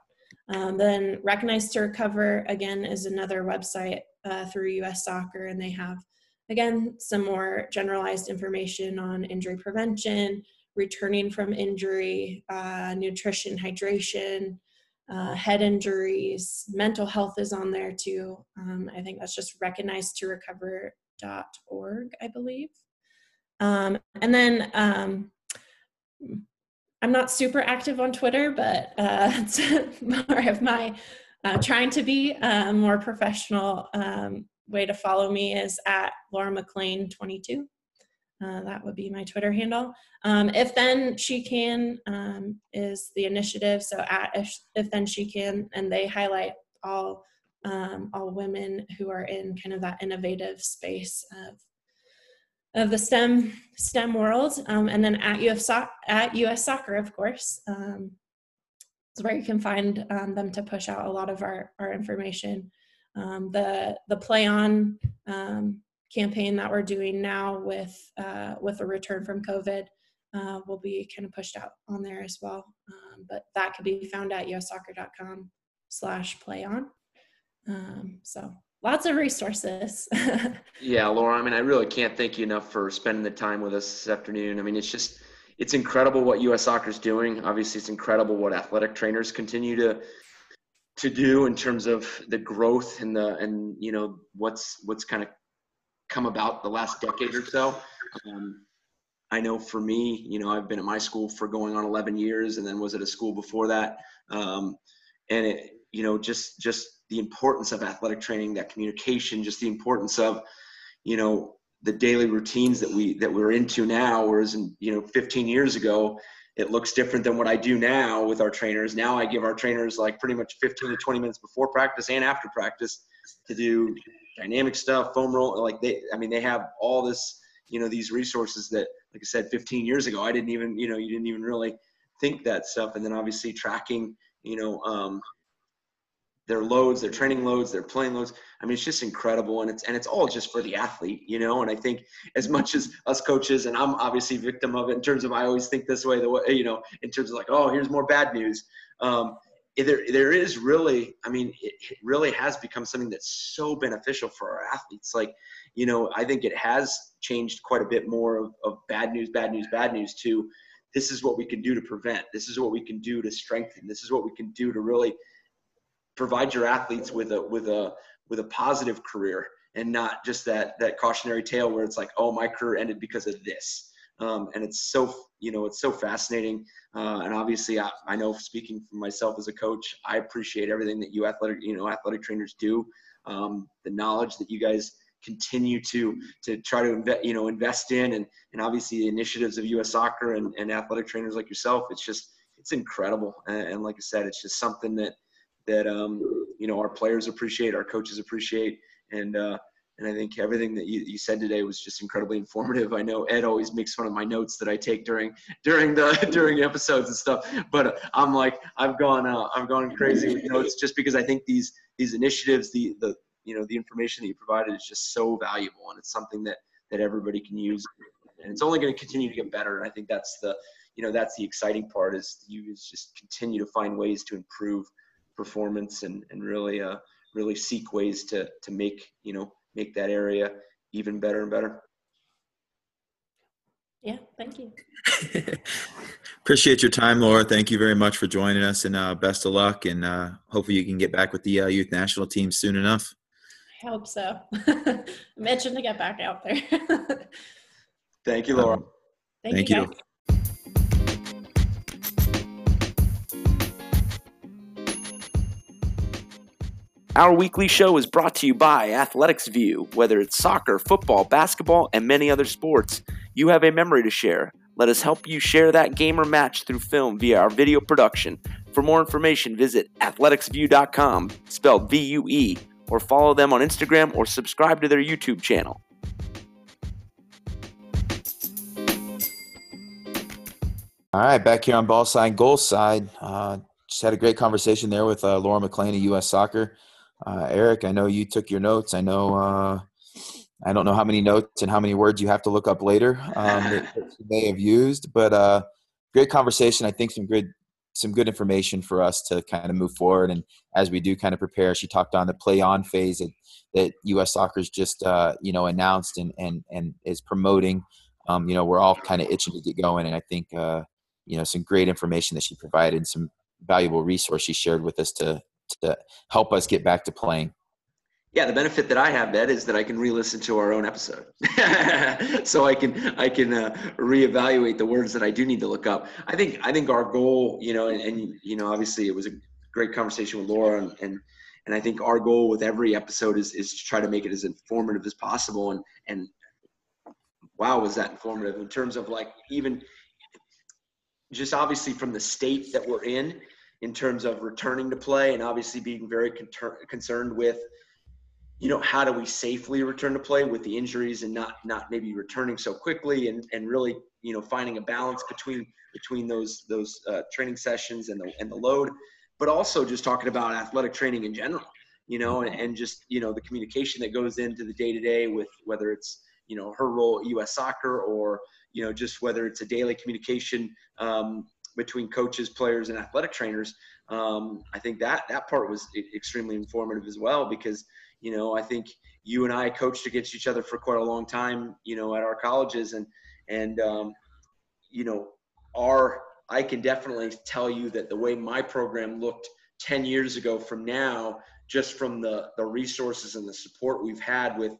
Um, then Recognize to Recover, again, is another website uh, through U S Soccer, and they have, again, some more generalized information on injury prevention, returning from injury, uh, nutrition, hydration, uh, head injuries, mental health is on there too. Um, I think that's just recognize to recover dot org, I believe. Um, and then... Um, I'm not super active on Twitter, but uh, it's more of my uh, trying to be a more professional um, way to follow me is at Laura McLean twenty-two. Uh, that would be my Twitter handle. Um, If Then She Can um, is the initiative. So at If, if Then She Can, and they highlight all um, all women who are in kind of that innovative space of of the STEM STEM world, um, and then at U S so- at U S Soccer, of course, um, is where you can find um, them to push out a lot of our our information. Um, the the Play On um, campaign that we're doing now with uh, with a return from COVID uh, will be kind of pushed out on there as well. Um, but that could be found at ussoccer dot com slash play on. Um, so. Lots of resources. Yeah, Laura, I mean, I really can't thank you enough for spending the time with us this afternoon. I mean, it's just, it's incredible what U S Soccer is doing. Obviously, it's incredible what athletic trainers continue to to do in terms of the growth and the, and you know, what's, what's kind of come about the last decade or so. Um, I know for me, you know, I've been at my school for going on eleven years and then was at a school before that. Um, and it, you know, just, just, the importance of athletic training, that communication, just the importance of, you know, the daily routines that we, that we're into now, whereas, in, you know, fifteen years ago, it looks different than what I do now with our trainers. Now I give our trainers like pretty much fifteen to twenty minutes before practice and after practice to do dynamic stuff, foam roll, like they, I mean, they have all this, you know, these resources that, like I said, fifteen years ago, I didn't even, you know, you didn't even really think that stuff. And then obviously tracking, you know, um, their loads, their training loads, their playing loads. I mean, it's just incredible. And it's, and it's all just for the athlete, you know? And I think as much as us coaches, and I'm obviously a victim of it in terms of, I always think this way, the way, you know, in terms of like, oh, here's more bad news. Um, there, there is really, I mean, it, it really has become something that's so beneficial for our athletes. Like, you know, I think it has changed quite a bit more of, of bad news, bad news, bad news to this is what we can do to prevent. This is what we can do to strengthen. This is what we can do to really provide your athletes with a, with a, with a positive career and not just that, that cautionary tale where it's like, oh, my career ended because of this. Um, and it's so, you know, it's so fascinating. Uh, and obviously I, I know speaking for myself as a coach, I appreciate everything that you athletic, you know, athletic trainers do. Um, the knowledge that you guys continue to, to try to invest, you know, invest in, and, and obviously the initiatives of U S Soccer and, and athletic trainers like yourself, it's just, it's incredible. And, and like I said, it's just something that, that, um, you know, our players appreciate, our coaches appreciate. And, uh, and I think everything that you, you said today was just incredibly informative. I know Ed always makes fun of my notes that I take during, during the, during episodes and stuff, but I'm like, I've gone, uh, I've gone crazy with notes just because I think these, these initiatives, the, the, you know, the information that you provided is just so valuable. And it's something that, that everybody can use and it's only going to continue to get better. And I think that's the, you know, that's the exciting part, is you just continue to find ways to improve performance and, and really, uh, really seek ways to, to make, you know, make that area even better and better. Yeah, thank you. Appreciate your time, Laura. Thank you very much for joining us, and uh, best of luck. And uh, hopefully you can get back with the uh, youth national team soon enough. I hope so. I'm itching to get back out there. Thank you, Laura. Um, thank, thank you. you. Our weekly show is brought to you by Athletics View. Whether it's soccer, football, basketball, and many other sports, you have a memory to share. Let us help you share that game or match through film via our video production. For more information, visit athletics view dot com, spelled V U E, or follow them on Instagram or subscribe to their YouTube channel. All right, back here on Ball Side, Goal Side. Uh, just had a great conversation there with uh, Laura McLean of U S Soccer. Uh, Eric, I know you took your notes. I know uh, I don't know how many notes and how many words you have to look up later um, that you may have used, but uh, great conversation. I think some good some good information for us to kind of move forward. And as we do kind of prepare, she talked on the Play On phase that, that U S Soccer's just uh, you know announced and and and is promoting. Um, you know, we're all kind of itching to get going, and I think uh, you know some great information that she provided, and some valuable resource she shared with us to. to help us get back to playing. Yeah, the benefit that I have, Ed, is that I can re-listen to our own episode. So I can I can uh, reevaluate the words that I do need to look up. I think I think our goal, you know, and, and you know, obviously it was a great conversation with Laura, and, and and I think our goal with every episode is is to try to make it as informative as possible. And and wow, was that informative in terms of like even just obviously from the state that we're in. In terms of returning to play, and obviously being very con- concerned with, you know, how do we safely return to play with the injuries and not not maybe returning so quickly, and, and really, you know, finding a balance between between those those uh, training sessions and the and the load, but also just talking about athletic training in general, you know, and, and just you know the communication that goes into the day to day with whether it's you know her role at U S Soccer or you know just whether it's a daily communication. Um, between coaches, players, and athletic trainers. Um, I think that, that part was extremely informative as well, because, you know, I think you and I coached against each other for quite a long time, you know, at our colleges and, and, um, you know, our, I can definitely tell you that the way my program looked ten years ago from now, just from the, the resources and the support we've had with,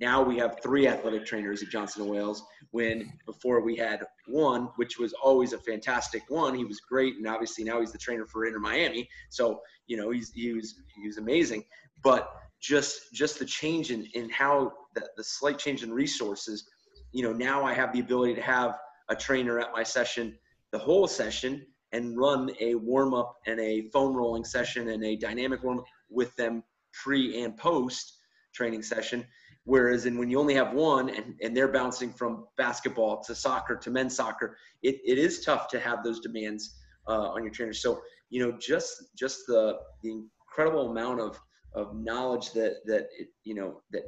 now we have three athletic trainers at Johnson and Wales, when before we had one, which was always a fantastic one. He was great, and obviously now he's the trainer for Inter Miami. So, you know, he's he was he was amazing. But just just the change in, in how the, the slight change in resources, you know, now I have the ability to have a trainer at my session the whole session and run a warm-up and a foam rolling session and a dynamic warm-up with them pre and post training session. Whereas in when you only have one and, and they're bouncing from basketball to soccer to men's soccer, it, it is tough to have those demands uh, on your trainers. So, you know, just just the the incredible amount of, of knowledge that, that it, you know, that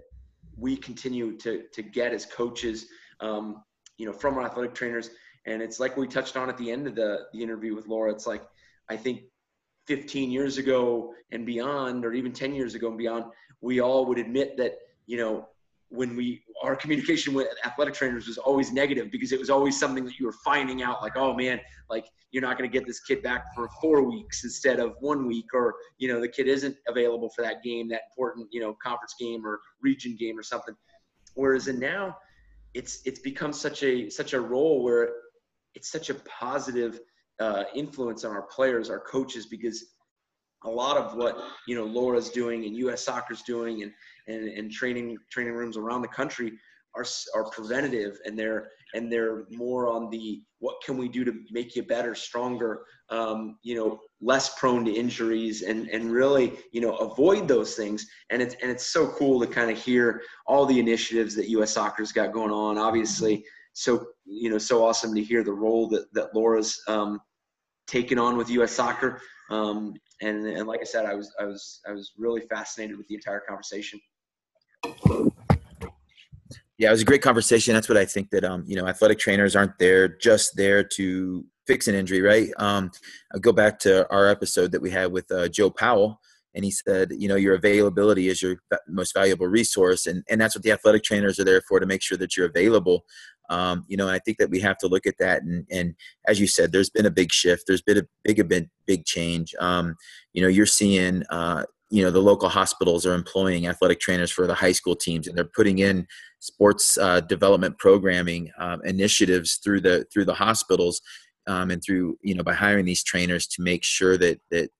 we continue to, to get as coaches, um, you know, from our athletic trainers. And it's like we touched on at the end of the, the interview with Laura. It's like, I think fifteen years ago and beyond, or even ten years ago and beyond, we all would admit that, you know, when we, our communication with athletic trainers was always negative, because it was always something that you were finding out, like, oh man, like you're not going to get this kid back for four weeks instead of one week, or, you know, the kid isn't available for that game, that important, you know, conference game or region game or something. Whereas in now it's, it's become such a, such a role where it's such a positive uh, influence on our players, our coaches, because a lot of what, you know, Laura's doing and U S Soccer's doing and, and, and training training rooms around the country are are preventative, and they're and they're more on the what can we do to make you better, stronger, um, you know, less prone to injuries, and and really, you know, avoid those things. And it's and it's so cool to kind of hear all the initiatives that U S Soccer's got going on. Obviously, so you know, so awesome to hear the role that that Laura's um, taken on with U S Soccer. Um, And, and like I said, I was I was I was really fascinated with the entire conversation. Yeah, it was a great conversation. That's what I think that, um, you know, athletic trainers aren't there just there to fix an injury, right? Um, I'll go back to our episode that we had with uh, Joe Powell, and he said, you know, your availability is your most valuable resource. And, and that's what the athletic trainers are there for, to make sure that you're available. Um, you know, and I think that we have to look at that. And, and as you said, there's been a big shift. There's been a big, big, big change. Um, you know, you're seeing, uh, you know, the local hospitals are employing athletic trainers for the high school teams, and they're putting in sports uh, development programming um, initiatives through the, through the hospitals um, and through, you know, by hiring these trainers to make sure that, that,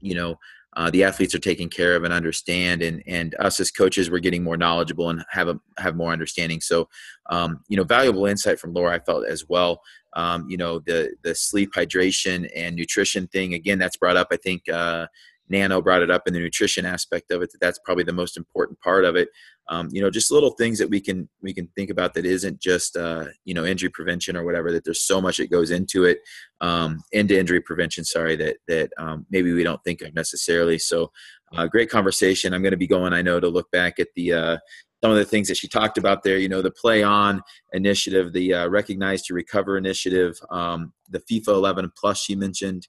you know, Uh, the athletes are taken care of and understand, and, and us as coaches, we're getting more knowledgeable and have a, have more understanding. So, um, you know, valuable insight from Laura, I felt as well. Um, you know, the, the sleep, hydration, and nutrition thing, again, that's brought up. I think uh, Nano brought it up in the nutrition aspect of it. That that's probably the most important part of it. Um, you know, just little things that we can, we can think about that isn't just, uh, you know, injury prevention or whatever, that there's so much that goes into it, um, into injury prevention, sorry, that, that, um, maybe we don't think of necessarily. So uh, great conversation. I'm going to be going, I know, to look back at the, uh, some of the things that she talked about there, you know, the Play On initiative, the, uh, Recognize to Recover initiative, um, the FIFA eleven plus she mentioned,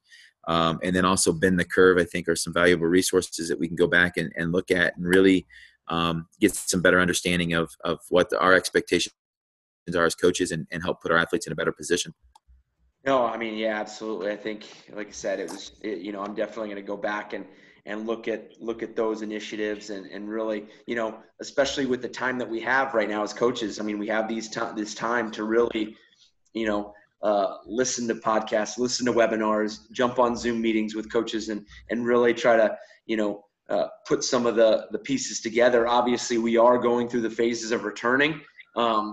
um, and then also Bend the Curve, I think, are some valuable resources that we can go back and, and look at and really, Um, get some better understanding of, of what the, our expectations are as coaches, and, and help put our athletes in a better position. No, I mean, yeah, absolutely. I think, like I said, it was, it, you know, I'm definitely going to go back and, and look at, look at those initiatives and, and really, you know, especially with the time that we have right now as coaches. I mean, we have these time, this time to really, you know, uh, listen to podcasts, listen to webinars, jump on Zoom meetings with coaches, and, and really try to, you know, Uh, put some of the, the pieces together. Obviously, we are going through the phases of returning. Um,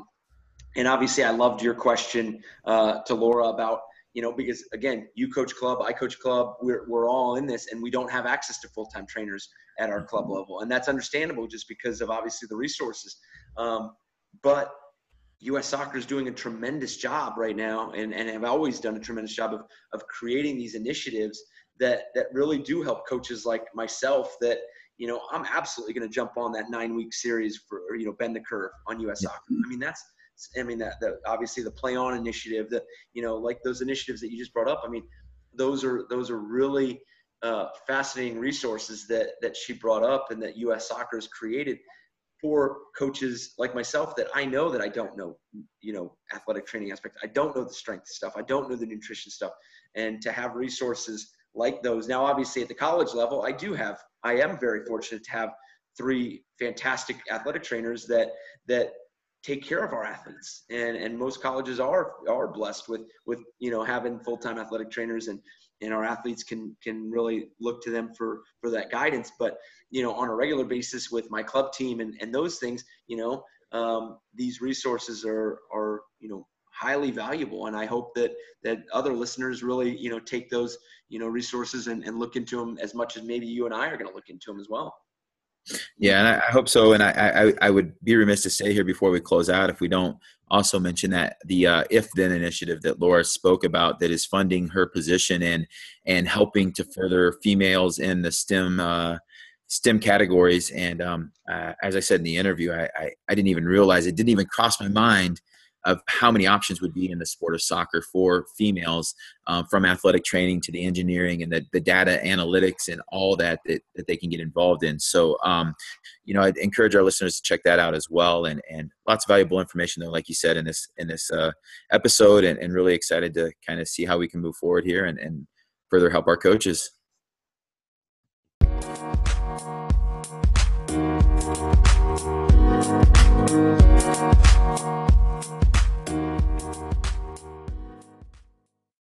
and obviously, I loved your question uh, to Laura about, you know, because again, you coach club, I coach club, we're, we're all in this, and we don't have access to full-time trainers at our club level. And that's understandable just because of obviously the resources. Um, but U S Soccer is doing a tremendous job right now, and, and have always done a tremendous job of, of creating these initiatives that, that really do help coaches like myself that, you know, I'm absolutely going to jump on that nine week series for, you know, Bend the Curve on U S Soccer. I mean, that's, I mean, that, that obviously the Play On initiative, the, you know, like those initiatives that you just brought up. I mean, those are, those are really uh, fascinating resources that, that she brought up and that U S Soccer has created for coaches like myself that I know that I don't know, you know, athletic training aspects. I don't know the strength stuff. I don't know the nutrition stuff. And to have resources like those. Now, obviously at the college level, I do have, I am very fortunate to have three fantastic athletic trainers that, that take care of our athletes. And, and most colleges are, are blessed with, with, you know, having full-time athletic trainers, and, and our athletes can, can really look to them for, for that guidance. But, you know, on a regular basis with my club team and, and those things, you know, um, these resources are, are, you know, highly valuable. And I hope that, that other listeners really, you know, take those, you know, resources and, and look into them as much as maybe you and I are going to look into them as well. Yeah. And I, I hope so. And I, I, I would be remiss to say here before we close out, if we don't also mention that the uh, If Then initiative that Laura spoke about, that is funding her position and, and helping to further females in the STEM, uh, STEM categories. And um, uh, as I said in the interview, I, I, I didn't even realize, it didn't even cross my mind of how many options would be in the sport of soccer for females, um, from athletic training to the engineering and the, the data analytics and all that, that, that they can get involved in. So, um, you know, I'd encourage our listeners to check that out as well. And, and lots of valuable information though, like you said, in this, in this, uh, episode, and, and really excited to kind of see how we can move forward here and, and further help our coaches.